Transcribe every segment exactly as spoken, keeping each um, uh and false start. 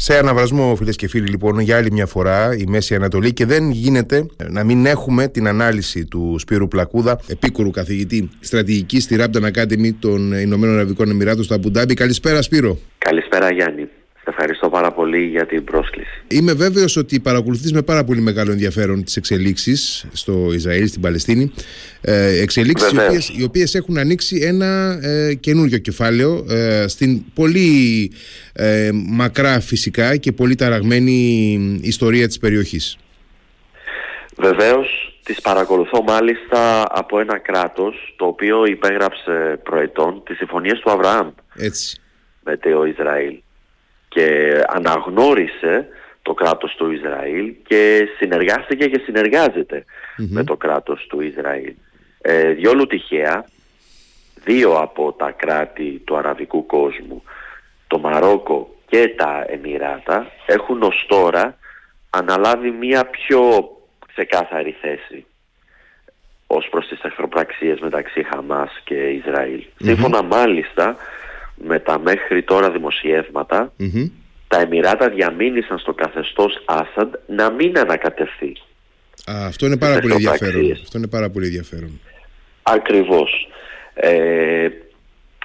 Σε αναβρασμό, φίλες και φίλοι, λοιπόν, για άλλη μια φορά η Μέση Ανατολή, και δεν γίνεται να μην έχουμε την ανάλυση του Σπύρου Πλακούδα, επίκουρου καθηγητή στρατηγικής στη Ramdan Academy των Ηνωμένων Αραβικών Εμιράτων στο Άμπου Ντάμπι. Καλησπέρα, Σπύρο. Καλησπέρα, Γιάννη. Ευχαριστώ πάρα πολύ για την πρόσκληση. Είμαι βέβαιος ότι παρακολουθείς με πάρα πολύ μεγάλο ενδιαφέρον τις εξελίξεις στο Ισραήλ, στην Παλαιστίνη. Ε, εξελίξεις οι οποίες, οι οποίες έχουν ανοίξει ένα ε, καινούριο κεφάλαιο ε, στην πολύ ε, μακρά φυσικά και πολύ ταραγμένη ιστορία της περιοχής. Βεβαίως, τις παρακολουθώ μάλιστα από ένα κράτος το οποίο υπέγραψε προετών τις Συμφωνίες του Αβραάμ. Έτσι. Με το Ισραήλ. Και αναγνώρισε το κράτος του Ισραήλ και συνεργάστηκε και συνεργάζεται mm-hmm. με το κράτος του Ισραήλ. Ε, διόλου τυχαία, δύο από τα κράτη του αραβικού κόσμου, το Μαρόκο και τα Εμιράτα, έχουν ως τώρα αναλάβει μία πιο ξεκάθαρη θέση ως προς τις εχθροπραξίες μεταξύ Χαμάς και Ισραήλ. Mm-hmm. Σύμφωνα μάλιστα με τα μέχρι τώρα δημοσιεύματα, mm-hmm. τα Εμιράτα διαμήνυσαν στο καθεστώς Άσαντ να μην ανακατευθεί. Α, αυτό είναι πάρα πολύ ενδιαφέρον. Αυτό είναι πάρα πολύ ενδιαφέρον. Ακριβώς. Ε,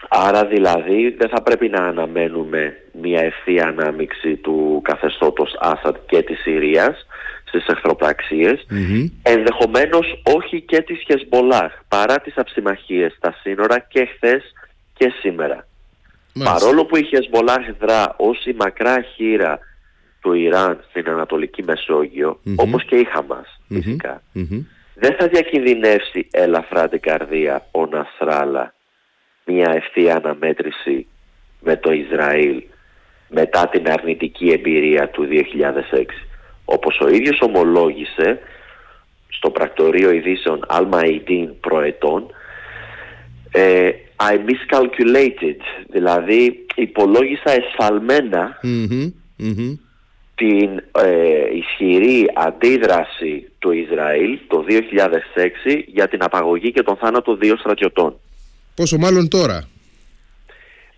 άρα δηλαδή δεν θα πρέπει να αναμένουμε μια ευθεία ανάμειξη του καθεστώτος Άσαντ και της Συρίας στις εχθροπραξίες, mm-hmm. ενδεχομένως όχι και της Χεζμπολάχ, παρά τις αψημαχίες στα σύνορα και χθες και σήμερα. Μάλιστα. Παρόλο που η Χεζμπολάχ δρά ως η μακρά χείρα του Ιράν στην Ανατολική Μεσόγειο, mm-hmm. όπως και η Χαμάς mm-hmm. φυσικά, mm-hmm. δεν θα διακινδυνεύσει ελαφρά την καρδία ο Νασράλα μια ευθεία αναμέτρηση με το Ισραήλ μετά την αρνητική εμπειρία του δύο χιλιάδες έξι. Όπως ο ίδιος ομολόγησε στο πρακτορείο ειδήσεων Αλμαϊντήν προετών, ε, I miscalculated, δηλαδή υπολόγισα εσφαλμένα mm-hmm, mm-hmm. την ε, ισχυρή αντίδραση του Ισραήλ το δύο χιλιάδες έξι για την απαγωγή και τον θάνατο δύο στρατιωτών. Πόσο μάλλον τώρα.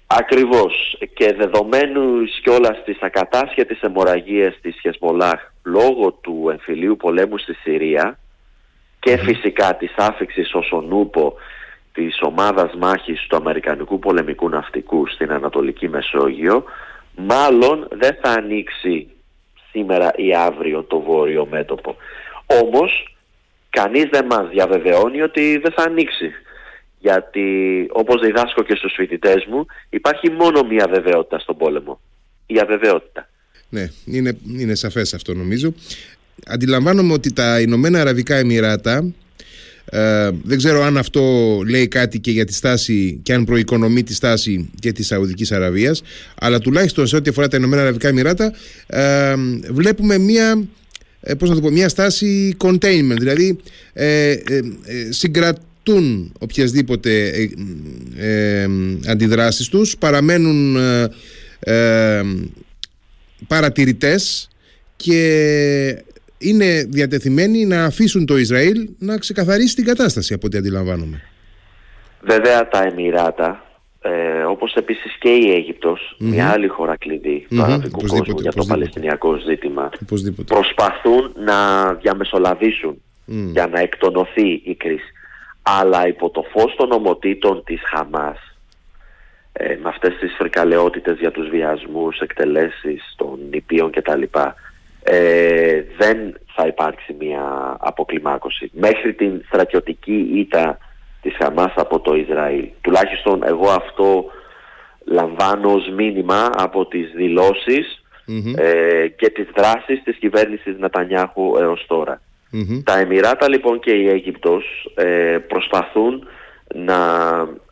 Ακριβώς, και δεδομένου κιόλας της ακατάσχετης αιμορραγίας της Χεζμπολάχ λόγω του εμφυλίου πολέμου στη Συρία και φυσικά της άφηξης ως ο νούπο της ομάδας μάχης του Αμερικανικού Πολεμικού Ναυτικού στην Ανατολική Μεσόγειο, μάλλον δεν θα ανοίξει σήμερα ή αύριο το βόρειο μέτωπο. Όμως, κανείς δεν μας διαβεβαιώνει ότι δεν θα ανοίξει. Γιατί, όπως διδάσκω και στους φοιτητές μου, υπάρχει μόνο μία βεβαιότητα στον πόλεμο. Η αβεβαιότητα. Ναι, είναι, είναι σαφές αυτό νομίζω. Αντιλαμβάνομαι ότι τα Ηνωμένα Αραβικά Εμιράτα, Ε, δεν ξέρω αν αυτό λέει κάτι και για τη στάση και αν προοικονομεί τη στάση και της Σαουδικής Αραβίας, αλλά τουλάχιστον σε ό,τι αφορά τα Ηνωμένα Αραβικά Εμιράτα ε, βλέπουμε μια, πώς να το πω, μια στάση containment, δηλαδή ε, ε, συγκρατούν οποιασδήποτε ε, ε, αντιδράσεις τους, παραμένουν ε, ε, παρατηρητές και είναι διατεθειμένοι να αφήσουν το Ισραήλ να ξεκαθαρίσει την κατάσταση, από ό,τι αντιλαμβάνομαι. Βέβαια τα Εμιράτα, ε, όπως επίσης και η Αίγυπτος, mm-hmm. μια άλλη χώρα κλειδί mm-hmm. του αραβικού κόσμου για το οπωσδήποτε. Παλαιστινιακό ζήτημα, οπωσδήποτε. Προσπαθούν να διαμεσολαβήσουν mm. για να εκτονωθεί η κρίση. Αλλά υπό το φως των ομοτήτων της Χαμάς, ε, με αυτές τις φρικαλαιότητες για τους βιασμούς, εκτελέσεις των νηπίων κτλ., Ε, δεν θα υπάρξει μια αποκλιμάκωση μέχρι την στρατιωτική ήττα της Χαμάς από το Ισραήλ. Τουλάχιστον εγώ αυτό λαμβάνω ως μήνυμα από τις δηλώσεις mm-hmm. ε, και τις δράσεις της κυβέρνησης Νετανιάχου έως τώρα. Mm-hmm. Τα Εμιράτα λοιπόν και η Αίγυπτος ε, προσπαθούν να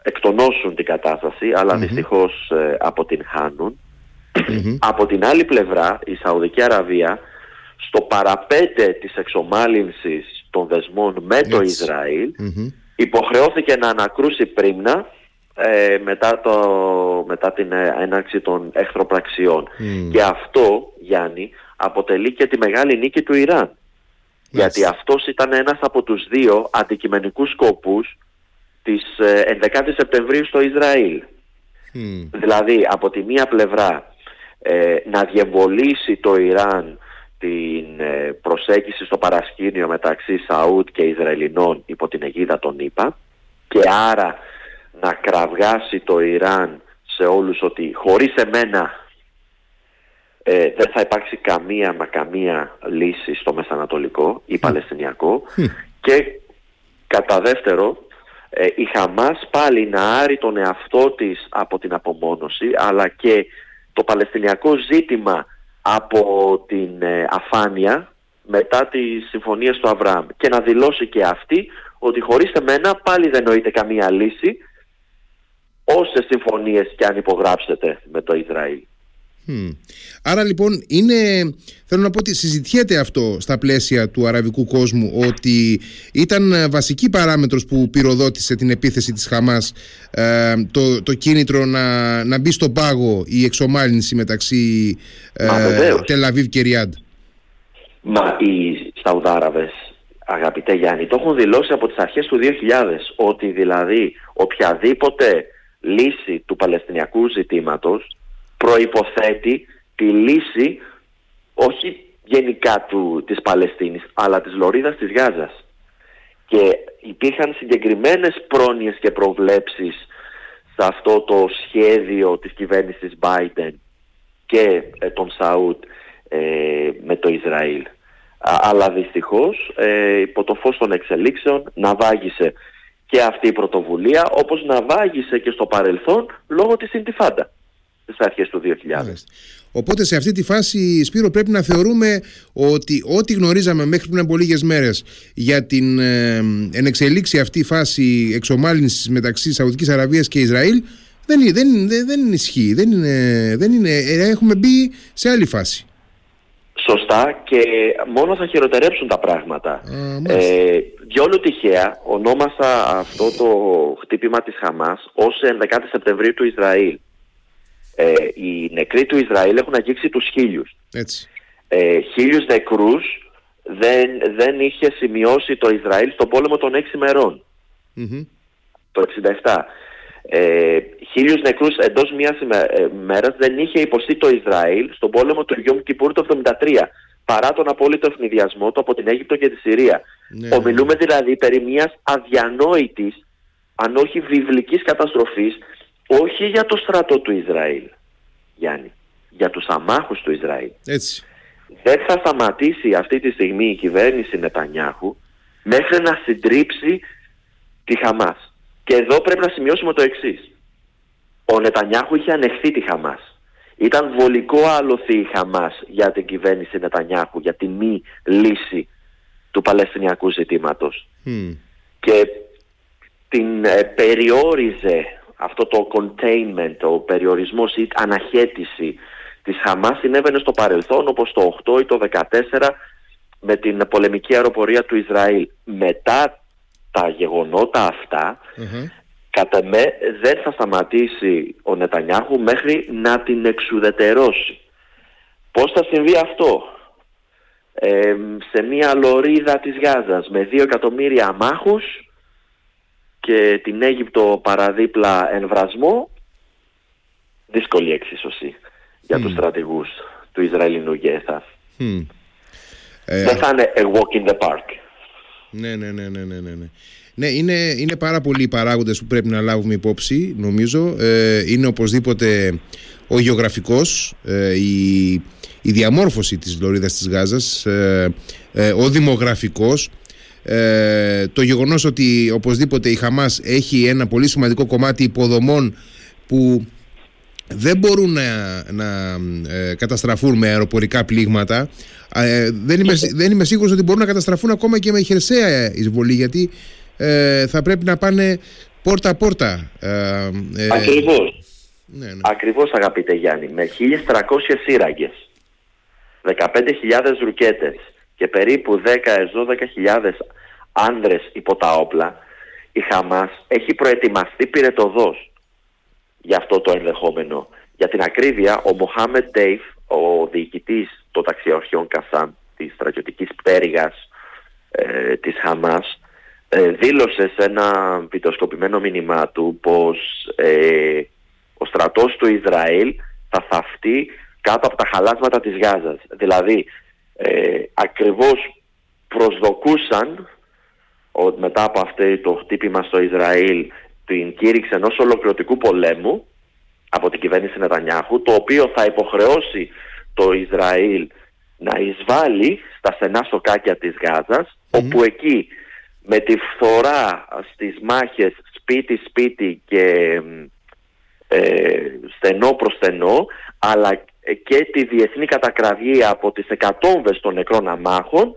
εκτονώσουν την κατάσταση, αλλά mm-hmm. δυστυχώς ε, αποτυγχάνουν. Mm-hmm. Από την άλλη πλευρά η Σαουδική Αραβία, στο παραπέτε της εξομάλυνσης των δεσμών με yes. το Ισραήλ mm-hmm. υποχρεώθηκε να ανακρούσει πρίμνα ε, μετά, το, μετά την έναρξη των εχθροπραξιών mm. και αυτό, Γιάννη, αποτελεί και τη μεγάλη νίκη του Ιράν yes. γιατί αυτός ήταν ένας από τους δύο αντικειμενικούς σκοπούς της ε, ενδέκατης Σεπτεμβρίου στο Ισραήλ mm. δηλαδή από τη μία πλευρά ε, να διεμβολήσει το Ιράν την ε, προσέγγιση στο παρασκήνιο μεταξύ Σαούτ και Ισραηλινών υπό την αιγίδα των ΗΠΑ, και άρα να κραυγάσει το Ιράν σε όλους ότι χωρίς εμένα ε, δεν θα υπάρξει καμία μα καμία λύση στο Μεσανατολικό ή Παλαιστινιακό. Και κατά δεύτερο, ε, η Χαμάς πάλι να άρει τον εαυτό της από την απομόνωση, αλλά και το Παλαιστινιακό ζήτημα από την ε, αφάνεια μετά τις συμφωνίες του Αβραάμ, και να δηλώσει και αυτή ότι χωρίς εμένα πάλι δεν νοείται καμία λύση, όσες συμφωνίες και αν υπογράψετε με το Ισραήλ. Mm. Άρα λοιπόν είναι, θέλω να πω ότι συζητιέται αυτό στα πλαίσια του αραβικού κόσμου, ότι ήταν βασική παράμετρος που πυροδότησε την επίθεση της Χαμάς ε, το, το κίνητρο να, να μπει στον πάγο η εξομάλυνση μεταξύ ε, Τελαβίβ και Ριάντ. Μα οι Σαουδάραβες, αγαπητέ Γιάννη, το έχουν δηλώσει από τις αρχές του δύο χιλιάδες, ότι δηλαδή οποιαδήποτε λύση του Παλαιστινιακού ζητήματος προϋποθέτει τη λύση όχι γενικά του, της Παλαιστίνης, αλλά της Λωρίδας της Γάζας. Και υπήρχαν συγκεκριμένες πρόνοιες και προβλέψεις σε αυτό το σχέδιο της κυβέρνησης Biden και ε, των Σαούτ ε, με το Ισραήλ. Α, αλλά δυστυχώς ε, υπό το φως των εξελίξεων ναυάγησε και αυτή η πρωτοβουλία, όπως ναυάγησε και στο παρελθόν λόγω της Ιντιφάντα στις αρχές του δύο χιλιάδες. Οπότε σε αυτή τη φάση, Σπύρο, πρέπει να θεωρούμε ότι ό,τι γνωρίζαμε μέχρι πριν από λίγες μέρες για την ε, ενεξελίξη αυτή η φάση εξομάλυνσης μεταξύ Σαουδικής Αραβίας και Ισραήλ δεν, δεν, δεν, δεν ισχύει, δεν είναι, δεν είναι, έχουμε μπει σε άλλη φάση. Σωστά, και μόνο θα χειροτερέψουν τα πράγματα. Ε, ε, Διόλου τυχαία ονόμασα αυτό το χτύπημα της Χαμάς ως ενδέκατη Σεπτεμβρίου του Ισραήλ. Ε, οι νεκροί του Ισραήλ έχουν αγγίξει τους χίλιους. Έτσι. Ε, χίλιους νεκρούς δεν, δεν είχε σημειώσει το Ισραήλ στον πόλεμο των έξι ημερών, mm-hmm. το εξήντα επτά. Ε, χίλιους νεκρούς εντός μιας ημέρας δεν είχε υποστεί το Ισραήλ στον πόλεμο του Γιόμ Κιπούρ το εβδομήντα τρία, παρά τον απόλυτο ευνηδιασμό του από την Αίγυπτο και τη Συρία. Ναι. Ομιλούμε δηλαδή περί μιας αδιανόητης, αν όχι βιβλικής καταστροφής, όχι για το στρατό του Ισραήλ, Γιάννη, για τους αμάχους του Ισραήλ. Έτσι. Δεν θα σταματήσει αυτή τη στιγμή η κυβέρνηση Νετανιάχου μέχρι να συντρίψει τη Χαμάς. Και εδώ πρέπει να σημειώσουμε το εξής. Ο Νετανιάχου είχε ανεχθεί τη Χαμάς. Ήταν βολικό άλοθη η Χαμάς για την κυβέρνηση Νετανιάχου, για τη μη λύση του Παλαιστινιακού ζητήματος. Mm. Και την ε, περιόριζε αυτό το containment, ο περιορισμός ή αναχέτηση της Χαμάς, συνέβαινε στο παρελθόν, όπως το οκτώ ή το δεκατέσσερα με την πολεμική αεροπορία του Ισραήλ. Μετά τα γεγονότα αυτά, mm-hmm. κατά με δεν θα σταματήσει ο Νετανιάχου μέχρι να την εξουδετερώσει. Πώς θα συμβεί αυτό? Ε, σε μια λωρίδα της Γάζας με δύο εκατομμύρια αμάχους και την Αίγυπτο παραδίπλα εν βρασμό, δύσκολη εξίσωση για mm. τους στρατηγούς του Ισραηλινού Γέθας. Mm. Δεν θα είναι a walk in the park. Ναι, ναι, ναι, ναι, ναι, ναι. ναι είναι, είναι πάρα πολλοί οι παράγοντες που πρέπει να λάβουμε υπόψη, νομίζω. Ε, είναι οπωσδήποτε ο γεωγραφικός, ε, η, η διαμόρφωση της Λωρίδας της Γάζας, ε, ε, ο δημογραφικός, ε, το γεγονός ότι οπωσδήποτε η Χαμάς έχει ένα πολύ σημαντικό κομμάτι υποδομών που δεν μπορούν να, να ε, καταστραφούν με αεροπορικά πλήγματα. Ε, δεν, είμαι, δεν είμαι σίγουρος ότι μπορούν να καταστραφούν ακόμα και με χερσαία εισβολή, γιατί ε, θα πρέπει να πάνε πόρτα-πόρτα. Ε, ε, Ακριβώς. Ναι, ναι. Ακριβώς, αγαπητέ Γιάννη, με χίλιες τριακόσιες σύραγγες, δεκαπέντε χιλιάδες ρουκέτες και περίπου δέκα έως δώδεκα χιλιάδες άνδρες υπό τα όπλα, η Χαμάς έχει προετοιμαστεί πυρετοδός για αυτό το ενδεχόμενο. Για την ακρίβεια, ο Μοχάμετ Ντέιφ, ο διοικητής των ταξιαρχιών Κασάμ, της στρατιωτικής πτέρυγας ε, της Χαμάς, ε, δήλωσε σε ένα βιντεοσκοπημένο μήνυμά του πως ε, ο στρατός του Ισραήλ θα θαυτεί κάτω από τα χαλάσματα της Γάζας. Δηλαδή, ε, ακριβώς προσδοκούσαν ότι μετά από αυτό το χτύπημα στο Ισραήλ, την κήρυξη ενός ολοκληρωτικού πολέμου από την κυβέρνηση Νετανιάχου, το οποίο θα υποχρεώσει το Ισραήλ να εισβάλλει στα στενά σοκάκια της Γάζας, mm-hmm. όπου εκεί με τη φθορά στις μάχες σπίτι-σπίτι και ε, στενό προς στενό, αλλά και τη διεθνή κατακραυγή από τις εκατόμβες των νεκρών αμάχων,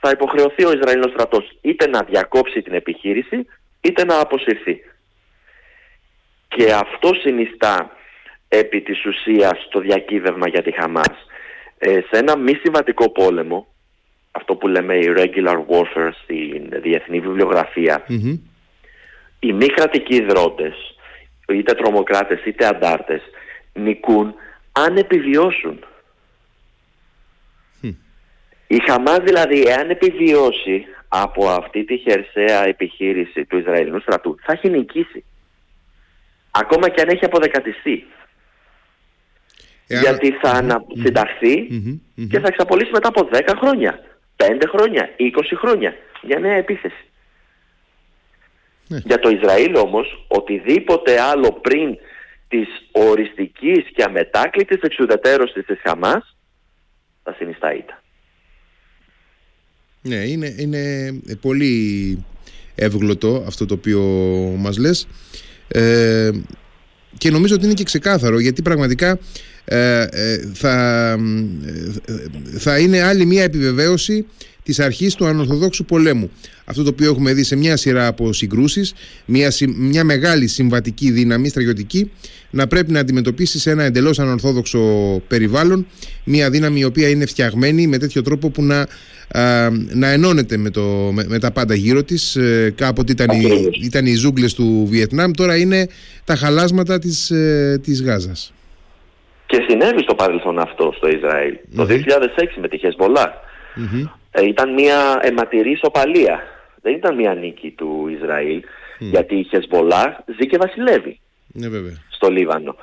θα υποχρεωθεί ο Ισραηλινός στρατός είτε να διακόψει την επιχείρηση είτε να αποσυρθεί. Και αυτό συνιστά επί της ουσίας το διακύβευμα για τη Χαμάς. Ε, σε ένα μη συμβατικό πόλεμο, αυτό που λέμε irregular warfare στην διεθνή βιβλιογραφία, mm-hmm. οι μη κρατικοί δρόντες, είτε τρομοκράτες είτε αντάρτες, νικούν αν επιβιώσουν. Mm. Η Χαμάς δηλαδή, εάν επιβιώσει από αυτή τη χερσαία επιχείρηση του Ισραηλινού στρατού, θα έχει νικήσει. Ακόμα και αν έχει αποδεκατιστεί. Εάν... Γιατί θα mm-hmm. ανασυνταχθεί mm-hmm. mm-hmm. και θα εξαπολύσει μετά από δέκα χρόνια, πέντε χρόνια, είκοσι χρόνια για νέα επίθεση. Mm. Για το Ισραήλ όμως, οτιδήποτε άλλο πριν της οριστικής και αμετάκλητης εξουδετερώσης της Χαμάς, θα συνιστά ήττα. Ναι, είναι, είναι πολύ εύγλωτο αυτό το οποίο μας λες. Ε, και νομίζω ότι είναι και ξεκάθαρο, γιατί πραγματικά ε, ε, θα, ε, θα είναι άλλη μια επιβεβαίωση της αρχής του ανορθοδόξου πολέμου. Αυτό το οποίο έχουμε δει σε μια σειρά από συγκρούσεις, μια, μια μεγάλη συμβατική δύναμη στρατιωτική να πρέπει να αντιμετωπίσει σε ένα εντελώς ανορθόδοξο περιβάλλον, μια δύναμη η οποία είναι φτιαγμένη με τέτοιο τρόπο που να, α, να ενώνεται με, το, με, με τα πάντα γύρω της. Ε, κάποτε ήταν, ήταν οι ζούγκλες του Βιετνάμ, τώρα είναι τα χαλάσματα της, ε, της Γάζας. Και συνέβη στο παρελθόν αυτό στο Ισραήλ, mm-hmm. το δύο χιλιάδες έξι με τη Χεζμπολάχ. Mm-hmm. Ε, ήταν μια αιματηρή ισοπαλία. Δεν ήταν μια νίκη του Ισραήλ, mm. γιατί η Χεζμπολάχ ζει και βασιλεύει ναι, βέβαια. στο Λίβανο.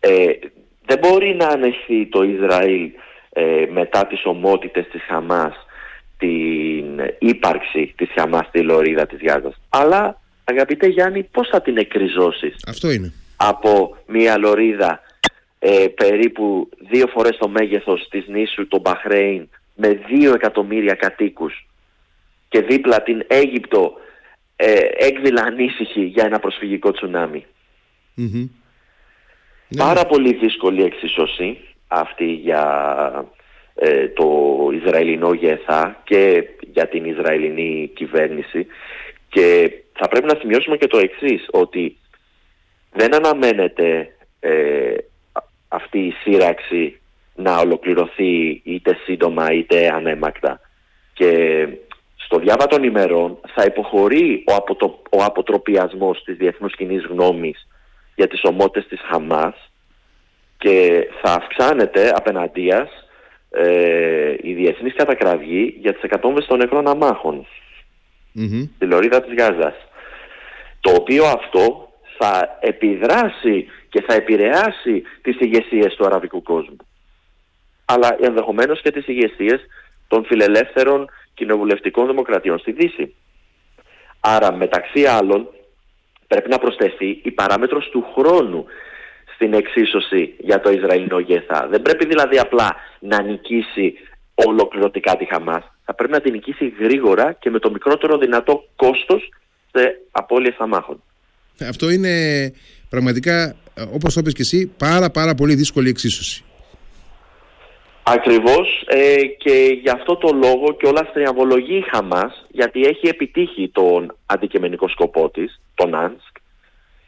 Ε, δεν μπορεί να ανεχθεί το Ισραήλ ε, μετά τις ομότητες της Χαμάς την ύπαρξη της Χαμάς στη Λωρίδα της Γάζας. Αλλά αγαπητέ Γιάννη, πώς θα την εκριζώσεις? Αυτό είναι. Από μια λωρίδα ε, περίπου δύο φορές το μέγεθος της νήσου το Μπαχρέιν, με δύο εκατομμύρια κατοίκους, και δίπλα την Αίγυπτο ε, έκδηλα ανήσυχη για ένα προσφυγικό τσουνάμι. Mm-hmm. Πάρα mm-hmm. πολύ δύσκολη εξίσωση αυτή για ε, το Ισραηλινό ΓΕΘΑ και για την Ισραηλινή κυβέρνηση. Και θα πρέπει να σημειώσουμε και το εξής, ότι δεν αναμένεται ε, αυτή η σύραξη να ολοκληρωθεί είτε σύντομα είτε ανέμακτα, και στο διάβα των ημερών θα υποχωρεί ο, αποτο... ο αποτροπιασμός της διεθνούς κοινής γνώμης για τις ομότητες της Χαμάς και θα αυξάνεται απέναντίας ε, η διεθνής κατακραυγή για τις εκατόμβες των νεκρών αμάχων mm-hmm. στη Λωρίδα της Γάζας, το οποίο αυτό θα επιδράσει και θα επηρεάσει τις ηγεσίες του αραβικού κόσμου, αλλά ενδεχομένως και τις ηγεσίες των φιλελεύθερων κοινοβουλευτικών δημοκρατιών στη Δύση. Άρα, μεταξύ άλλων, πρέπει να προσθεθεί η παράμετρος του χρόνου στην εξίσωση για το Ισραηλινό ΓΕΘΑ. Δεν πρέπει δηλαδή απλά να νικήσει ολοκληρωτικά τη Χαμάς. Θα πρέπει να την νικήσει γρήγορα και με το μικρότερο δυνατό κόστος σε απώλειες αμάχων. Αυτό είναι πραγματικά, όπως το είπες και εσύ, πάρα, πάρα πολύ δύσκολη εξίσωση. Ακριβώς, ε, και γι' αυτό το λόγο και όλα θριαμβολογεί η Χαμάς, γιατί έχει επιτύχει τον αντικειμενικό σκοπό της, τον Άνσκ,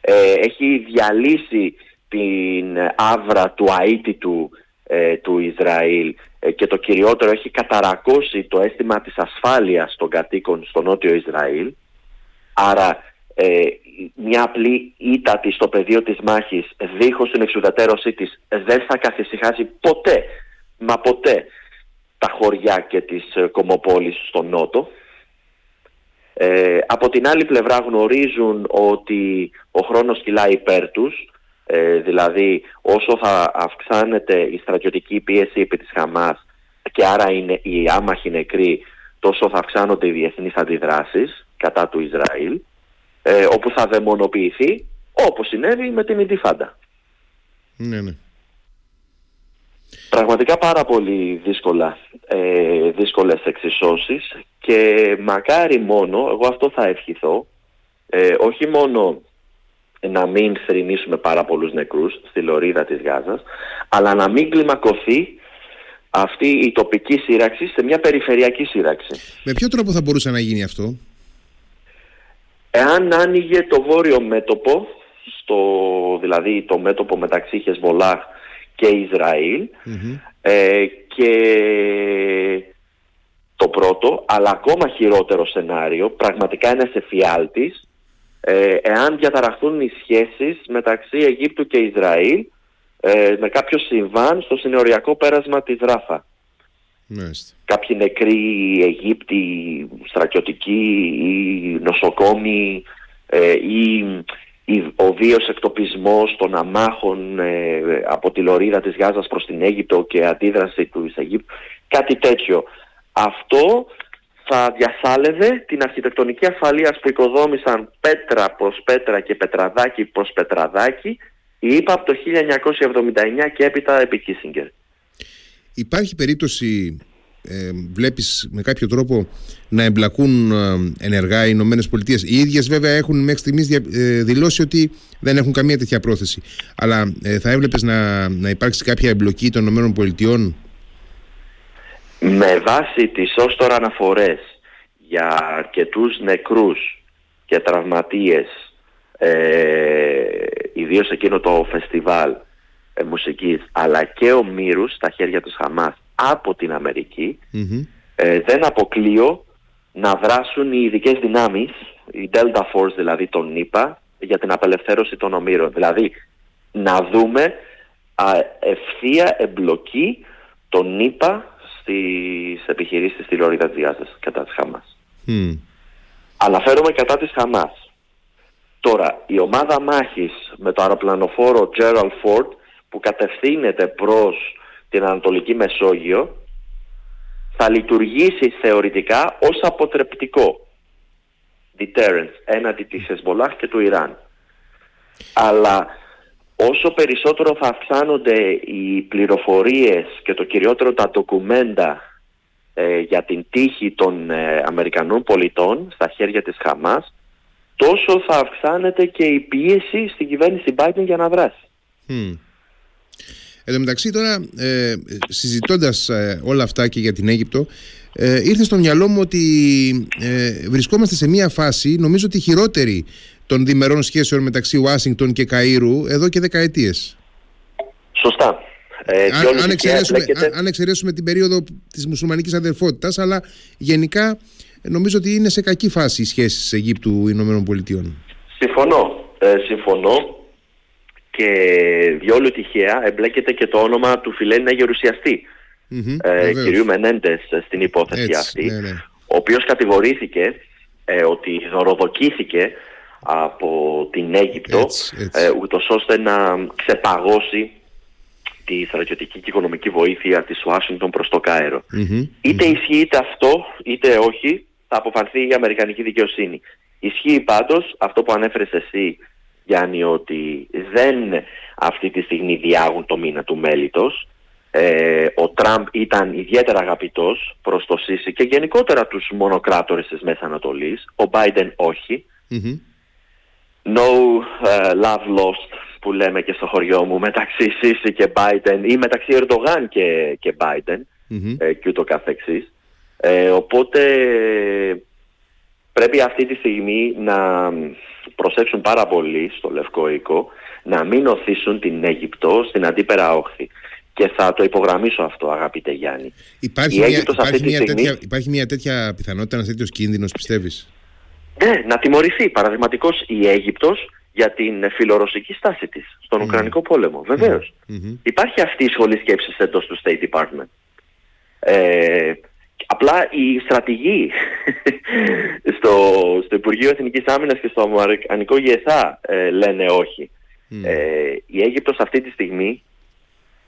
ε, έχει διαλύσει την άβρα του αίτητου ε, του Ισραήλ ε, και το κυριότερο, έχει καταρακώσει το αίσθημα της ασφάλειας των κατοίκων στο νότιο Ισραήλ. Άρα ε, μια απλή ήττα της στο πεδίο της μάχης δίχως την εξουδετερώσή της δεν θα καθησυχάσει ποτέ μα ποτέ τα χωριά και τις κομμοπόλεις στον νότο. Ε, από την άλλη πλευρά γνωρίζουν ότι ο χρόνος κυλάει υπέρ τους, Ε, δηλαδή όσο θα αυξάνεται η στρατιωτική πίεση επί της Χαμάς και άρα είναι οι άμαχοι νεκροί, τόσο θα αυξάνονται οι διεθνείς αντιδράσεις κατά του Ισραήλ, ε, όπου θα δαιμονοποιηθεί, όπως συνέβη με την Ιντιφάντα. Ναι, ναι. Πραγματικά πάρα πολύ δύσκολα, ε, δύσκολες εξισώσεις, και μακάρι μόνο, εγώ αυτό θα ευχηθώ, ε, όχι μόνο να μην θρηνήσουμε πάρα πολλούς νεκρούς στη Λωρίδα της Γάζας, αλλά να μην κλιμακωθεί αυτή η τοπική σύραξη σε μια περιφερειακή σύραξη. Με ποιο τρόπο θα μπορούσε να γίνει αυτό? Εάν άνοιγε το βόρειο μέτωπο, στο, δηλαδή το μέτωπο μεταξύ Χεζμπολάχ και Ισραήλ, mm-hmm. ε, και το πρώτο, αλλά ακόμα χειρότερο σενάριο, πραγματικά ένας εφιάλτης, ε, εάν διαταραχθούν οι σχέσεις μεταξύ Αιγύπτου και Ισραήλ, ε, με κάποιο συμβάν στο συνοριακό πέρασμα της Ράφα. Mm-hmm. Κάποιοι νεκροί Αιγύπτιοι, στρατιωτικοί ή νοσοκόμοι, ε, ή ο βίαιος εκτοπισμός των αμάχων ε, από τη Λωρίδα της Γάζας προς την Αίγυπτο και αντίδραση του Αιγύπτου, κάτι τέτοιο. Αυτό θα διασάλευε την αρχιτεκτονική ασφαλείας που οικοδόμησαν πέτρα προς πέτρα και πετραδάκι προς πετραδάκι η ΗΠΑ από το χίλια εννιακόσια εβδομήντα εννιά και έπειτα επί Κίσινγκερ. Υπάρχει περίπτωση, ε, βλέπεις με κάποιο τρόπο, να εμπλακούν ενεργά οι Ηνωμένες Πολιτείες? Οι ίδιες βέβαια έχουν μέχρι στιγμής δια, ε, δηλώσει ότι δεν έχουν καμία τέτοια πρόθεση. Αλλά ε, θα έβλεπες να, να υπάρξει κάποια εμπλοκή των Ηνωμένων Πολιτειών? Με βάση τις ως τώρα αναφορές για αρκετούς νεκρούς και τραυματίες, ε, ιδίως εκείνο το φεστιβάλ ε, μουσικής, αλλά και ο μύρους στα χέρια του Χαμάς από την Αμερική, mm-hmm. ε, δεν αποκλείω να δράσουν οι ειδικές δυνάμεις, η Delta Force δηλαδή των ΗΠΑ, για την απελευθέρωση των ομήρων. Δηλαδή να δούμε α, ευθεία εμπλοκή των ΗΠΑ στις επιχειρήσεις στη Λωρίδα της Γάζας κατά της Χαμάς. Mm. Αναφέρομαι κατά της Χαμάς. Τώρα, η ομάδα μάχης με το αεροπλανοφόρο Gerald Ford που κατευθύνεται προς την Ανατολική Μεσόγειο θα λειτουργήσει θεωρητικά ως αποτρεπτικό deterrence έναντι της Χεζμπολάχ και του Ιράν. Αλλά όσο περισσότερο θα αυξάνονται οι πληροφορίες και το κυριότερο τα ντοκουμέντα ε, για την τύχη των ε, Αμερικανών πολιτών στα χέρια της Χαμάς, τόσο θα αυξάνεται και η πίεση στην κυβέρνηση Biden για να δράσει. Mm. Εν τω μεταξύ τώρα, ε, συζητώντας ε, όλα αυτά και για την Αίγυπτο, ε, ήρθε στο μυαλό μου ότι ε, βρισκόμαστε σε μια φάση, νομίζω ότι χειρότερη, των διμερών σχέσεων μεταξύ Ουάσιγκτον και Καΐρου εδώ και δεκαετίες. Σωστά. Ε, αν, αν, εξαιρέσουμε, πλέκεται... αν, αν εξαιρέσουμε την περίοδο της Μουσουλμανικής Αδελφότητας, αλλά γενικά νομίζω ότι είναι σε κακή φάση οι σχέσεις Αιγύπτου Ηνωμένων Πολιτειών. Συμφωνώ. Ε, συμφωνώ. Και διόλου τυχαία εμπλέκεται και το όνομα του φιλέλληνα γερουσιαστή mm-hmm, ε, κυρίου Μενέντες στην υπόθεση Έτσι, αυτή, ναι, ναι. ο οποίος κατηγορήθηκε ε, ότι δωροδοκήθηκε από την Αίγυπτο έτσι, έτσι. Ε, ούτως ώστε να ξεπαγώσει τη στρατιωτική και οικονομική βοήθεια της Ουάσιγκτον προς το Κάιρο. Mm-hmm, είτε mm-hmm. ισχύει είτε αυτό, είτε όχι, θα αποφανθεί η αμερικανική δικαιοσύνη. Ισχύει πάντως αυτό που ανέφερες εσύ, Γιάννη, ότι δεν αυτή τη στιγμή διάγουν το μήνα του μέλιτος. Ε, ο Τραμπ ήταν ιδιαίτερα αγαπητός προς το Σίσι και γενικότερα τους μονοκράτορες της Μέσης Ανατολής. Ο Μπάιντεν όχι. Mm-hmm. No uh, love lost που λέμε και στο χωριό μου μεταξύ Σίσι και Μπάιντεν ή μεταξύ Ερντογάν και, και Μπάιντεν mm-hmm. ε, και ούτω καθεξής. Ε, οπότε πρέπει αυτή τη στιγμή να προσέξουν πάρα πολύ στο Λευκό Οίκο να μην οθήσουν την Αίγυπτο στην αντίπερα όχθη. Και θα το υπογραμμίσω αυτό, αγαπητέ Γιάννη. Υπάρχει, μια, υπάρχει, αυτή μια, στιγμή... τέτοια, υπάρχει μια τέτοια πιθανότητα, ένας τέτοιος κίνδυνος, πιστεύεις? Ναι, να τιμωρηθεί παραδειγματικώς η Αίγυπτος για την φιλορωσική στάση της στον mm-hmm. Ουκρανικό πόλεμο, βεβαίως. Mm-hmm. Υπάρχει αυτή η σχολή σκέψης εντός του State Department. Ε, απλά οι στρατηγοί στο, στο Υπουργείο Εθνικής Άμυνας και στο Αμερικανικό ΓΕΘΑ ε, λένε όχι. Mm. Ε, η Αίγυπτος αυτή τη στιγμή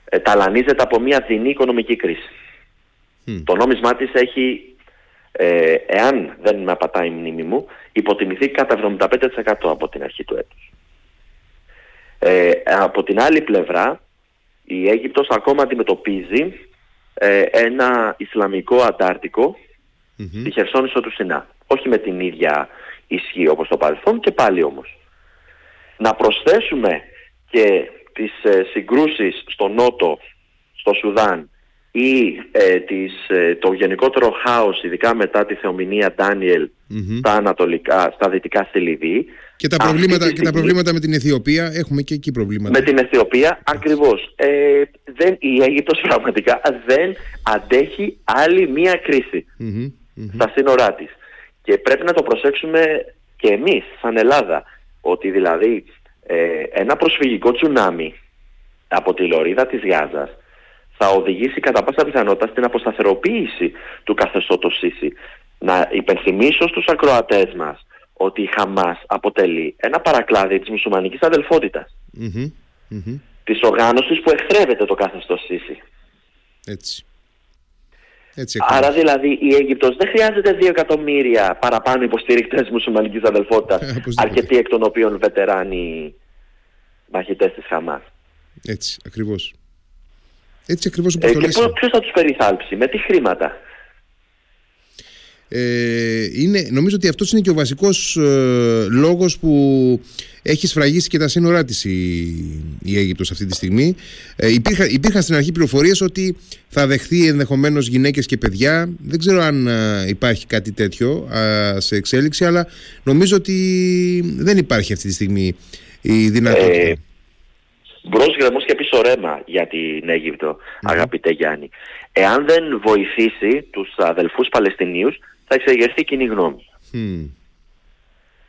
ε, ταλανίζεται από μια δεινή οικονομική κρίση. Mm. Το νόμισμά της έχει, ε, εάν δεν με απατάει η μνήμη μου, υποτιμηθεί κατά εβδομήντα πέντε τοις εκατό από την αρχή του έτους. Ε, από την άλλη πλευρά, η Αίγυπτος ακόμα αντιμετωπίζει ε, ένα Ισλαμικό αντάρτικο, mm-hmm. τη Χερσόνησο του Σινά. Όχι με την ίδια ισχύ όπως το παρελθόν, και πάλι όμως. Να προσθέσουμε και τις ε, συγκρούσεις στο Νότο, στο Σουδάν, ή ε, τις, ε, το γενικότερο χάος, ειδικά μετά τη θεομηνία Ντάνιελ, mm-hmm. στα, ανατολικά, στα δυτικά στη Λιβύη. Και τα, προβλήματα, στιγμή, και τα προβλήματα με την Αιθιοπία, έχουμε και εκεί προβλήματα. Με την Αιθιοπία, ακριβώς. Ε, δεν, η Αίγυπτος πραγματικά δεν αντέχει άλλη μία κρίση mm-hmm, mm-hmm. στα σύνορά της. Και πρέπει να το προσέξουμε και εμείς, σαν Ελλάδα, ότι δηλαδή ε, ένα προσφυγικό τσουνάμι από τη Λωρίδα της Γάζας θα οδηγήσει κατά πάσα πιθανότητα στην αποσταθεροποίηση του καθεστώτος Σίσι. Να υπενθυμίσω στους ακροατές μας ότι η Χαμάς αποτελεί ένα παρακλάδι της Μουσουλμανικής Αδελφότητας, mm-hmm. Mm-hmm. της οργάνωσης που εχθρεύεται το καθεστώς Σίσι. Έτσι. Έτσι. Άρα δηλαδή η Αίγυπτος δεν χρειάζεται δύο εκατομμύρια παραπάνω υποστηρικτές Μουσουλμανικής Αδελφότητας, αρκετοί εκ των οποίων βετεράνοι μαχητές της Χαμάς. Έτσι ακριβώς. Έτσι ακριβώς όπως το ε, και ποιος θα τους περιθάλψει, με τι χρήματα. Ε, είναι, νομίζω ότι αυτός είναι και ο βασικός ε, λόγος που έχει σφραγίσει και τα σύνορά της η, η Αίγυπτος αυτή τη στιγμή. Ε, υπήρχαν, υπήρχαν στην αρχή πληροφορίες ότι θα δεχθεί ενδεχομένως γυναίκες και παιδιά. Δεν ξέρω αν ε, υπάρχει κάτι τέτοιο ε, σε εξέλιξη, αλλά νομίζω ότι δεν υπάρχει αυτή τη στιγμή η δυνατότητα. Ε, Μπρος γραμμός και πίσω ρέμα για την Αίγυπτο, mm-hmm. αγαπητέ Γιάννη. Εάν δεν βοηθήσει τους αδελφούς Παλαιστινίους, θα εξεγερθεί κοινή γνώμη. Mm.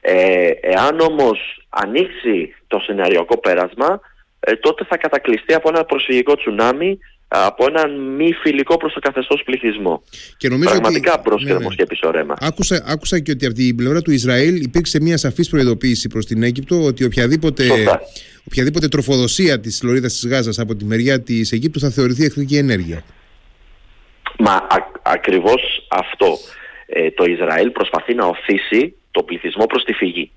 Ε, εάν όμως ανοίξει το σεναριακό πέρασμα, ε, τότε θα κατακλειστεί από ένα προσφυγικό τσουνάμι, από έναν μη φιλικό προς το καθεστώς πληθυσμό. Και νομίζω πραγματικά ότι... πρόσκαιρμος ναι, ναι. και επισορέμα. Άκουσα, άκουσα και ότι από την πλευρά του Ισραήλ υπήρξε μια σαφής προειδοποίηση προς την Αίγυπτο ότι οποιαδήποτε, οποιαδήποτε τροφοδοσία της Λωρίδας της Γάζας από τη μεριά της Αιγύπτου θα θεωρηθεί εχθρική ενέργεια. Μα α, ακριβώς αυτό. Ε, το Ισραήλ προσπαθεί να οθήσει το πληθυσμό προς τη φυγή.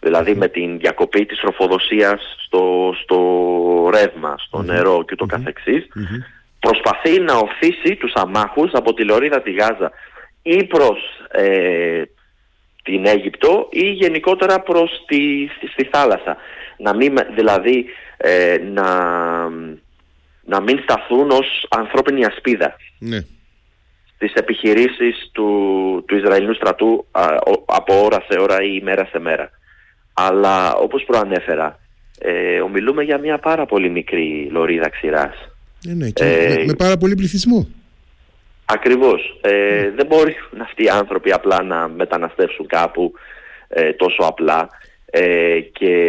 Δηλαδή με την διακοπή της τροφοδοσίας στο, στο ρεύμα, στο mm-hmm. νερό και το mm-hmm. καθεξής, mm-hmm. προσπαθεί να οθήσει τους αμάχους από τη Λωρίδα τη Γάζα ή προς ε, την Αίγυπτο ή γενικότερα προς τη, στη, στη θάλασσα. Να μην, δηλαδή ε, να, να μην σταθούν ως ανθρώπινη ασπίδα mm-hmm. στις επιχειρήσεις του, του Ισραηλινού στρατού α, ο, από ώρα σε ώρα ή μέρα σε μέρα. Αλλά όπως προανέφερα, ε, ομιλούμε για μια πάρα πολύ μικρή λωρίδα ξηράς. Ναι, ναι, και ε, με, με πάρα πολύ πληθυσμό. Ακριβώς. Ε, ναι. Δεν μπορεί αυτοί οι άνθρωποι απλά να μεταναστεύσουν κάπου ε, τόσο απλά. Ε, και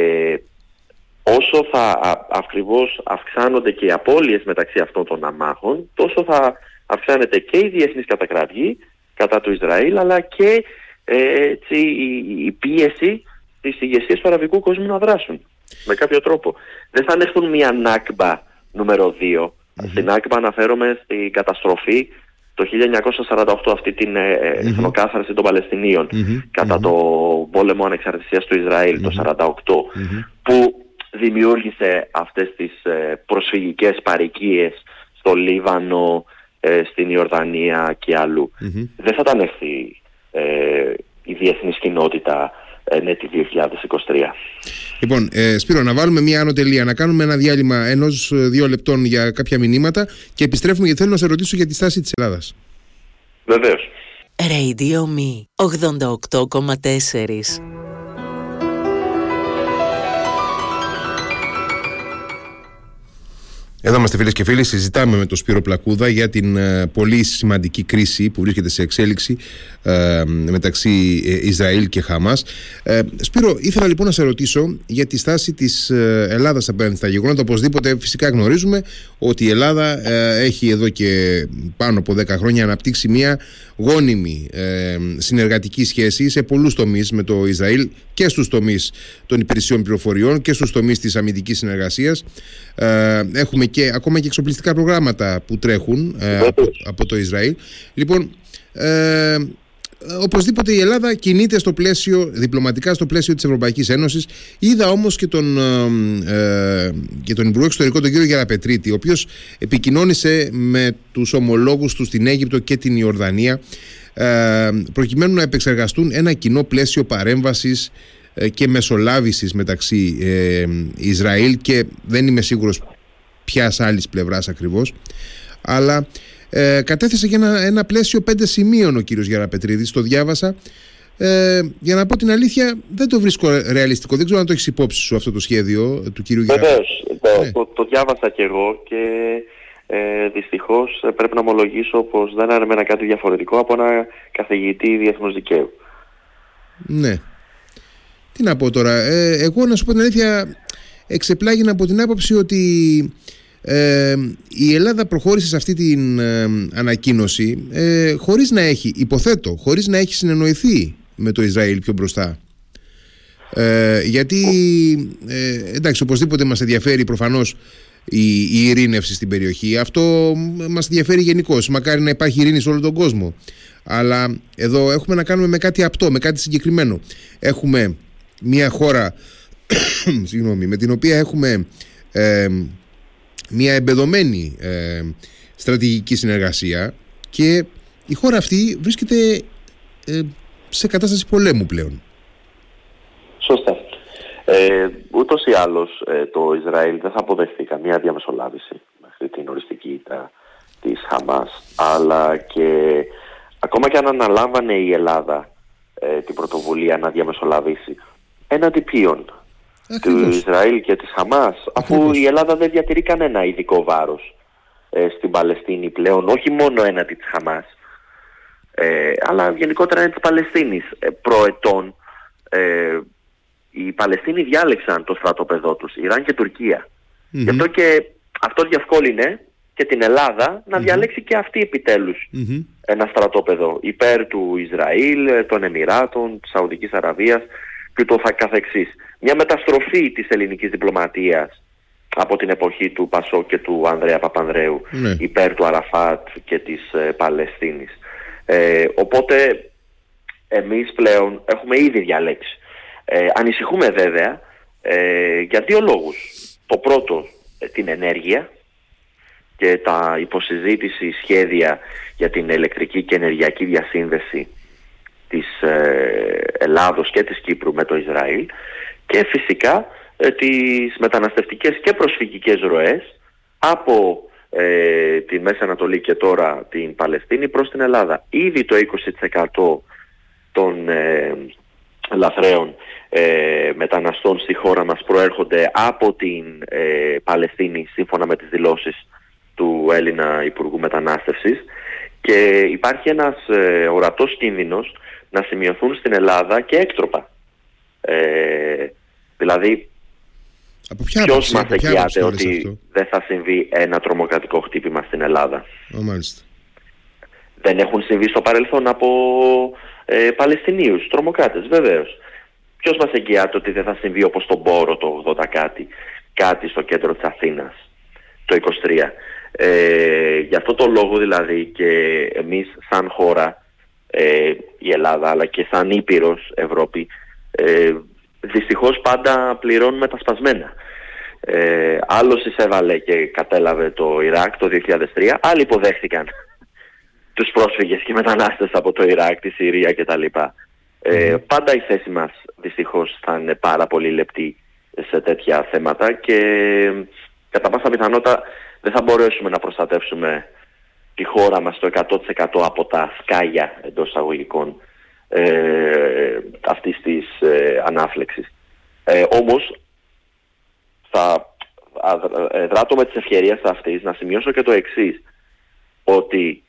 όσο θα α, ακριβώς αυξάνονται και οι απώλειες μεταξύ αυτών των αμάχων, τόσο θα αυξάνεται και η διεθνής κατακραυγή κατά του Ισραήλ, αλλά και ε, έτσι, η, η πίεση τις ηγεσίες του αραβικού κόσμου να δράσουν με κάποιο τρόπο. Δεν θα ανέχθουν μια νάκμπα νούμερο δύο. Mm-hmm. Στην νάκμπα αναφέρομαι στην καταστροφή το χίλια εννιακόσια σαράντα οκτώ, αυτή την mm-hmm. εθνοκάθαρση των Παλαιστινίων mm-hmm. κατά mm-hmm. το πόλεμο ανεξαρτησίας του Ισραήλ mm-hmm. το σαράντα οκτώ mm-hmm. που δημιούργησε αυτές τις προσφυγικές παροικίες στο Λίβανο, στην Ιορδανία και αλλού. Mm-hmm. Δεν θα τα ανέχθει ε, η διεθνής κοινότητα δύο χιλιάδες είκοσι τρία. Λοιπόν, ε, Σπύρο, να βάλουμε μια άνω τελεία, να κάνουμε ένα διάλειμμα ενός δύο λεπτών για κάποια μηνύματα και επιστρέφουμε γιατί θέλω να σε ρωτήσω για τη στάση της Ελλάδας. Βεβαίως. Radio Me ογδόντα οκτώ κόμμα τέσσερα. Εδώ είμαστε, φίλες και φίλοι, συζητάμε με τον Σπύρο Πλακούδα για την ε, πολύ σημαντική κρίση που βρίσκεται σε εξέλιξη ε, μεταξύ ε, Ισραήλ και Χαμάς. Ε, Σπύρο, ήθελα λοιπόν να σε ρωτήσω για τη στάση της ε, Ελλάδας απέναντι στα γεγονότα. Οπωσδήποτε φυσικά γνωρίζουμε ότι η Ελλάδα ε, έχει εδώ και πάνω από δέκα χρόνια αναπτύξει μια γόνιμη ε, συνεργατική σχέση σε πολλούς τομείς με το Ισραήλ και στους τομείς των υπηρεσιών πληροφοριών και στους τομείς της αμυντικής συνεργασίας. Ε, έχουμε και ακόμα και εξοπλιστικά προγράμματα που τρέχουν ε, από, από το Ισραήλ. Λοιπόν, ε, οπωσδήποτε η Ελλάδα κινείται στο πλαίσιο, διπλωματικά στο πλαίσιο της Ευρωπαϊκής Ένωσης. Είδα όμως και τον, ε, και τον Υπουργό Εξωτερικών, τον κύριο Γεραπετρίτη, ο οποίος επικοινώνησε με τους ομολόγους του στην Αίγυπτο και την Ιορδανία, ε, προκειμένου να επεξεργαστούν ένα κοινό πλαίσιο παρέμβασης και μεσολάβησης μεταξύ ε, Ισραήλ και δεν είμαι σίγουρος ποιας άλλης πλευράς ακριβώς, αλλά Ε, κατέθεσε και ένα, ένα πλαίσιο πέντε σημείων ο κύριος Γεραπετρίδης, το διάβασα. Ε, για να πω την αλήθεια, δεν το βρίσκω ρεαλιστικό. Δεν ξέρω αν το έχεις υπόψη σου αυτό το σχέδιο του κύριου Γεραπετρίδη. Βεβαίως, ναι. το, το, το διάβασα και εγώ και ε, δυστυχώς πρέπει να ομολογήσω πως δεν ανέμενα κάτι διαφορετικό από ένα καθηγητή διεθνούς δικαίου. Ναι. Τι να πω τώρα. Ε, εγώ να σου πω την αλήθεια, εξεπλάγινα από την άποψη ότι Ε, η Ελλάδα προχώρησε σε αυτή την ε, ανακοίνωση ε, χωρίς να έχει, υποθέτω, χωρίς να έχει συνεννοηθεί με το Ισραήλ πιο μπροστά. Ε, γιατί, ε, εντάξει, οπωσδήποτε μας ενδιαφέρει προφανώς η, η ειρήνευση στην περιοχή. Αυτό μας ενδιαφέρει γενικώς. Μακάρι να υπάρχει ειρήνη σε όλο τον κόσμο. Αλλά εδώ έχουμε να κάνουμε με κάτι απτό, με κάτι συγκεκριμένο. Έχουμε μια χώρα, συγγνώμη, με την οποία έχουμε... Ε, μια εμπεδομένη ε, στρατηγική συνεργασία και η χώρα αυτή βρίσκεται ε, σε κατάσταση πολέμου πλέον. Σωστά. Ε, ούτως ή άλλως ε, το Ισραήλ δεν θα αποδεχθεί καμία διαμεσολάβηση μέχρι την οριστική ήττα της Χαμάς, αλλά και ακόμα και αν αναλάμβανε η Ελλάδα ε, την πρωτοβουλία να διαμεσολαβήσει έναντι ποιον? Ακριβώς. Του Ισραήλ και της Χαμάς, αφού Ακριβώς. η Ελλάδα δεν διατηρεί κανένα ειδικό βάρος ε, στην Παλαιστίνη πλέον, όχι μόνο έναντι της Χαμάς, ε, αλλά γενικότερα έναντι της Παλαιστίνης. Ε, προετών ε, οι Παλαιστίνοι διάλεξαν το στρατόπεδό τους, Ιράν και Τουρκία. Mm-hmm. Γι' αυτό και αυτό διευκόλυνε και την Ελλάδα να mm-hmm. διαλέξει και αυτή επιτέλους mm-hmm. ένα στρατόπεδο υπέρ του Ισραήλ, των Εμιράτων, της Σαουδικής Αραβίας και το καθεξής. Μια μεταστροφή της ελληνικής διπλωματίας από την εποχή του Πασό και του Ανδρέα Παπανδρέου ναι. υπέρ του Αραφάτ και της ε, Παλαιστίνης. Ε, οπότε εμείς πλέον έχουμε ήδη διαλέξει. Ε, ανησυχούμε βέβαια ε, για δύο λόγους. Το πρώτο, ε, την ενέργεια και τα υποσυζήτηση σχέδια για την ηλεκτρική και ενεργειακή διασύνδεση της ε, Ελλάδος και της Κύπρου με το Ισραήλ και φυσικά ε, τις μεταναστευτικές και προσφυγικές ροές από ε, τη Μέση Ανατολή και τώρα την Παλαιστίνη προς την Ελλάδα. Ήδη το είκοσι τοις εκατό των ε, λαθρέων ε, μεταναστών στη χώρα μας προέρχονται από την ε, Παλαιστίνη, σύμφωνα με τις δηλώσεις του Έλληνα Υπουργού Μετανάστευσης, και υπάρχει ένας ε, ορατός κίνδυνος να σημειωθούν στην Ελλάδα και έκτροπα. Ε, δηλαδή, ποιος μας εγγυάται ότι αυτό? Δεν θα συμβεί ένα τρομοκρατικό χτύπημα στην Ελλάδα? Oh, μάλιστα. Δεν έχουν συμβεί στο παρελθόν από ε, Παλαιστινίους, τρομοκράτες, βεβαίως. Ποιος μας εγγυάται ότι δεν θα συμβεί όπως τον Πόρο το ογδόντα κάτι, κάτι στο κέντρο της Αθήνας το είκοσι τρία. Ε, γι' αυτό το λόγο δηλαδή και εμείς σαν χώρα, Ε, η Ελλάδα αλλά και σαν Ήπειρος Ευρώπη, ε, δυστυχώς πάντα πληρώνουμε τα σπασμένα. ε, άλλος εισέβαλε και κατέλαβε το Ιράκ το δύο χιλιάδες τρία, άλλοι υποδέχτηκαν τους πρόσφυγες και μετανάστες από το Ιράκ, τη Συρία κτλ. ε, πάντα η θέση μας δυστυχώς θα είναι πάρα πολύ λεπτή σε τέτοια θέματα και κατά πάσα πιθανότητα δεν θα μπορέσουμε να προστατεύσουμε τη χώρα μας το εκατό τοις εκατό από τα σκάγια εντός εισαγωγικών ε, αυτής της ε, ανάφλεξης. Ε, όμως θα δράτω με τις ευκαιρίες αυτής να σημειώσω και το εξής, ότι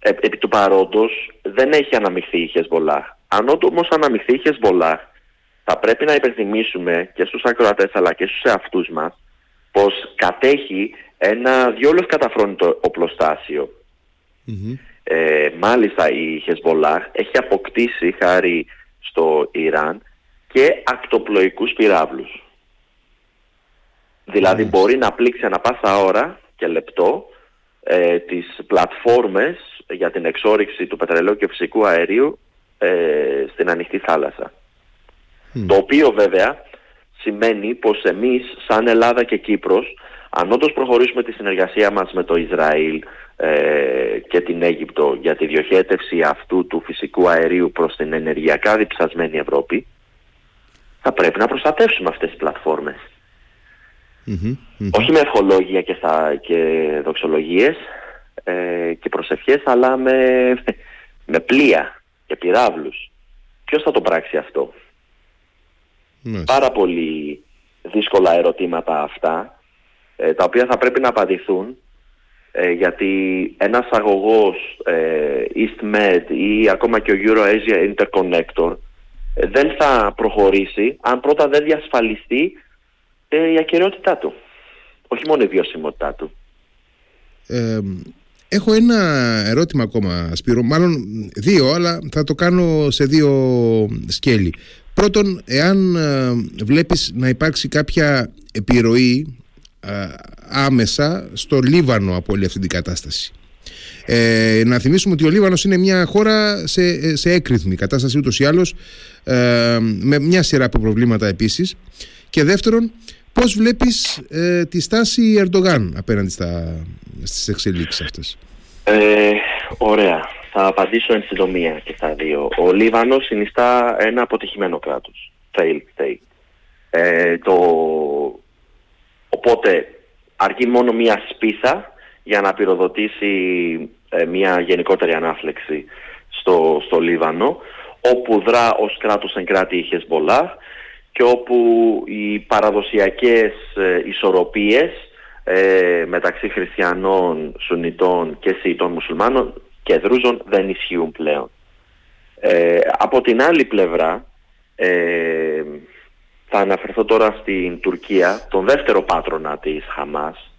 ε, επί του παρόντος δεν έχει αναμειχθεί η Χεζμπολάχ. Αν όμως αναμειχθεί η Χεζμπολάχ, θα πρέπει να υπενθυμίσουμε και στους ακροατές αλλά και στους εαυτούς μας πως κατέχει ένα διόλως καταφρόνητο οπλοστάσιο. Mm-hmm. Ε, μάλιστα η Χεζμπολάχ έχει αποκτήσει χάρη στο Ιράν και ακτοπλοϊκούς πυράβλους. Δηλαδή mm. μπορεί να πλήξει ανα πάσα ώρα και λεπτό ε, τις πλατφόρμες για την εξόρυξη του πετρελαίου και φυσικού αερίου ε, στην ανοιχτή θάλασσα. Mm. Το οποίο βέβαια σημαίνει πως εμείς σαν Ελλάδα και Κύπρος, αν όντως προχωρήσουμε τη συνεργασία μας με το Ισραήλ ε, και την Αίγυπτο για τη διοχέτευση αυτού του φυσικού αερίου προς την ενεργειακά διψασμένη Ευρώπη, θα πρέπει να προστατεύσουμε αυτές τις πλατφόρμες. Mm-hmm, mm-hmm. Όχι με ευχολόγια και, στα, και δοξολογίες ε, και προσευχές, αλλά με, με πλοία και πυράβλους. Ποιος θα το πράξει αυτό? Mm-hmm. Πάρα πολύ δύσκολα ερωτήματα αυτά, ε, τα οποία θα πρέπει να απαντηθούν, ε, γιατί ένας αγωγός ε, EastMed ή ακόμα και ο Euro-Asia Interconnector ε, δεν θα προχωρήσει αν πρώτα δεν διασφαλιστεί η ακεραιότητά του, όχι μόνο η βιωσιμότητά του. Ε, έχω ένα ερώτημα ακόμα, Σπύρο, μάλλον δύο, αλλά θα το κάνω σε δύο σκέλη. Πρώτον, εάν βλέπεις να υπάρξει κάποια επιρροή α, άμεσα στο Λίβανο από όλη αυτή την κατάσταση. Ε, να θυμίσουμε ότι ο Λίβανος είναι μια χώρα σε, σε έκρηθμη κατάσταση ούτως ή άλλως, ε, με μια σειρά από προβλήματα επίσης. Και δεύτερον, πώς βλέπεις ε, τη στάση Ερντογάν απέναντι στα, στις εξελίξεις αυτές? Ε, ωραία. Θα απαντήσω εν συντομία και στα δύο. Ο Λίβανος συνιστά ένα αποτυχημένο κράτος. Failed state. Ε, το... Οπότε αρκεί μόνο μία σπίθα για να πυροδοτήσει ε, μία γενικότερη ανάφλεξη στο, στο Λίβανο, όπου δρά ως κράτος εν κράτη η Χεζμπολάχ, και όπου οι παραδοσιακές ε, ισορροπίες ε, μεταξύ χριστιανών, σουνιτών και σιητών μουσουλμάνων και δρούζων δεν ισχύουν πλέον. Ε, από την άλλη πλευρά, ε, θα αναφερθώ τώρα στην Τουρκία, τον δεύτερο πάτρονα της Χαμάς.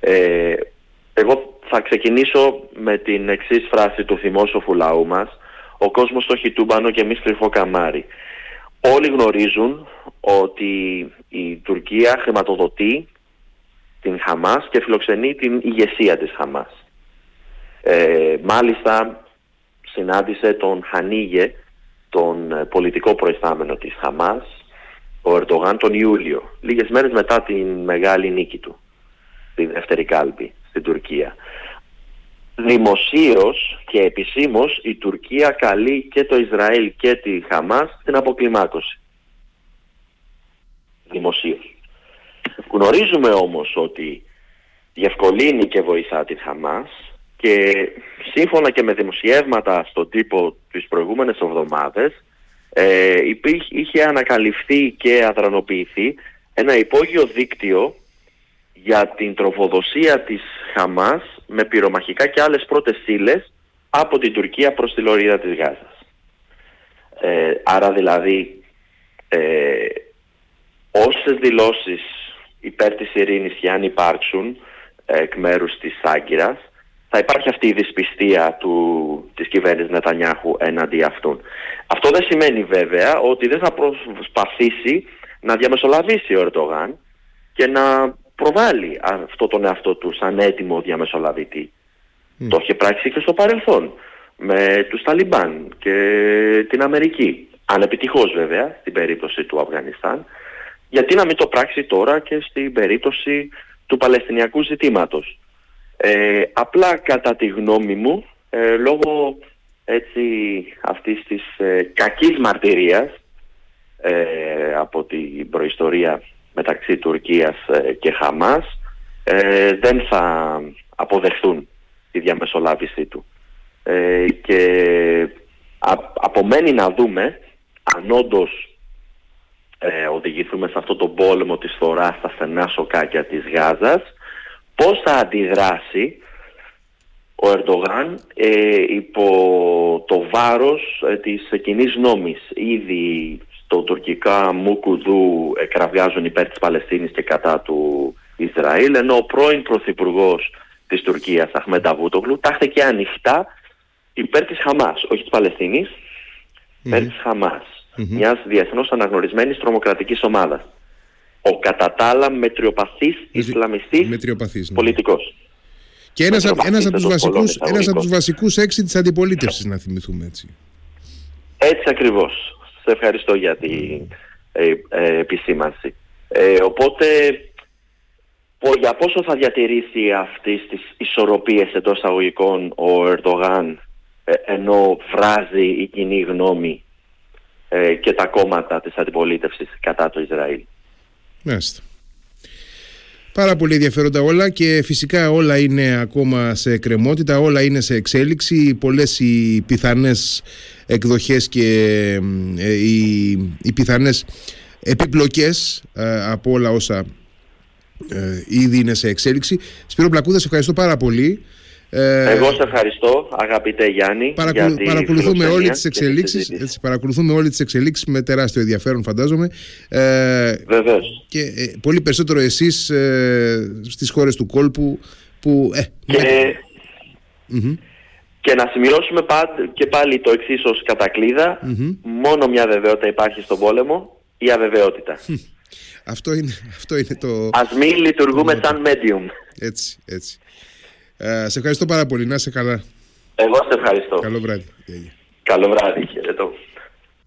Ε, εγώ θα ξεκινήσω με την εξής φράση του θυμόσοφου λαού μας: ο κόσμος στοχει τούμπανο και εμείς κρυφό καμάρι. Όλοι γνωρίζουν ότι η Τουρκία χρηματοδοτεί την Χαμάς και φιλοξενεί την ηγεσία της Χαμάς. Ε, μάλιστα συνάντησε τον Χανίγε, τον πολιτικό προϊστάμενο της Χαμάς, ο Ερντογάν, τον Ιούλιο, λίγες μέρες μετά την μεγάλη νίκη του, τη δεύτερη κάλπη στην Τουρκία. Δημοσίως και επισήμως η Τουρκία καλεί και το Ισραήλ και τη Χαμάς στην αποκλιμάκωση. Δημοσίως. Γνωρίζουμε όμως ότι διευκολύνει και βοηθά τη Χαμάς, και σύμφωνα και με δημοσιεύματα στον τύπο τις προηγούμενες εβδομάδες ε, υπήρχε, είχε ανακαλυφθεί και αδρανοποιηθεί ένα υπόγειο δίκτυο για την τροφοδοσία της Χαμάς με πυρομαχικά και άλλες πρώτες ύλες από την Τουρκία προς τη Λωρίδα της Γάζας. Ε, άρα δηλαδή ε, όσες δηλώσεις υπέρ της ειρήνης και αν υπάρξουν ε, εκ μέρους της Άγκυρας, θα υπάρχει αυτή η δυσπιστία του, της κυβέρνησης Νετανιάχου εναντί αυτών. Αυτό δεν σημαίνει βέβαια ότι δεν θα προσπαθήσει να διαμεσολαβήσει ο Ερντογάν και να προβάλλει αυτό τον εαυτό του σαν έτοιμο διαμεσολαβητή. Mm. Το είχε πράξει και στο παρελθόν με τους Ταλιμπάν και την Αμερική. Ανεπιτυχώς βέβαια στην περίπτωση του Αφγανιστάν. Γιατί να μην το πράξει τώρα και στην περίπτωση του Παλαιστινιακού ζητήματος? Ε, απλά κατά τη γνώμη μου, ε, λόγω έτσι, αυτής της ε, κακής μαρτυρίας ε, από την προϊστορία μεταξύ Τουρκίας και Χαμάς, ε, δεν θα αποδεχθούν τη διαμεσολάβησή του. Ε, και α, απομένει να δούμε αν όντως ε, οδηγηθούμε σε αυτό τον πόλεμο της θωράς στα στενά σοκάκια της Γάζας, πώς θα αντιδράσει ο Ερντογάν ε, υπό το βάρος ε, της κοινής νόμης. Ήδη το τουρκικά Μουκουδού ε, κραυγάζουν υπέρ της Παλαιστίνης και κατά του Ισραήλ, ενώ ο πρώην πρωθυπουργός της Τουρκίας, Αχμέντ Νταβούτογλου, τάχθηκε ανοιχτά υπέρ της Χαμάς, όχι της Παλαιστίνης, υπέρ mm-hmm. της Χαμάς. mm-hmm. μιας διεθνώς αναγνωρισμένης τρομοκρατικής ομάδας. Ο κατά τα άλλα μετριοπαθής Ισλαμιστής ναι. πολιτικός. Και ένας, α, ένας, από, τους βασικούς, ένας από τους βασικούς έξι της αντιπολίτευσης, να θυμηθούμε έτσι. Έτσι ακριβώς. Σε ευχαριστώ για την ε, ε, επισήμανση. Ε, οπότε, για πόσο θα διατηρήσει αυτές τις ισορροπίες εντός εισαγωγικών ο Ερντογάν, ε, ενώ φράζει η κοινή γνώμη ε, και τα κόμματα της αντιπολίτευσης κατά το Ισραήλ. Μάλιστα. Πάρα πολύ ενδιαφέροντα όλα και φυσικά όλα είναι ακόμα σε εκκρεμότητα, όλα είναι σε εξέλιξη, πολλές οι πιθανές εκδοχές και οι, οι πιθανές επιπλοκές ε, από όλα όσα ε, ήδη είναι σε εξέλιξη. Σπύρο Πλακούδα, σε ευχαριστώ πάρα πολύ. Ε, Εγώ σε ευχαριστώ, αγαπητέ Γιάννη. Παρακολου, για παρακολουθούμε, όλη τις εξελίξεις, τις έτσι, παρακολουθούμε όλη τις εξελίξεις με τεράστιο ενδιαφέρον, φαντάζομαι. Ε, Βεβαίως. Και ε, πολύ περισσότερο εσείς ε, στις χώρες του κόλπου. Που, ε, και, με... mm-hmm. και να σημειώσουμε πά, και πάλι το εξής ως κατακλείδα. Mm-hmm. Μόνο μια βεβαιότητα υπάρχει στον πόλεμο, η αβεβαιότητα. Αυτό είναι, αυτό είναι το... Ας μην λειτουργούμε το... σαν medium. Έτσι, έτσι. Ε, σε ευχαριστώ πάρα πολύ. Να είσαι καλά. Εγώ σε ευχαριστώ. Καλό βράδυ. Καλό βράδυ. Χαιρετώ.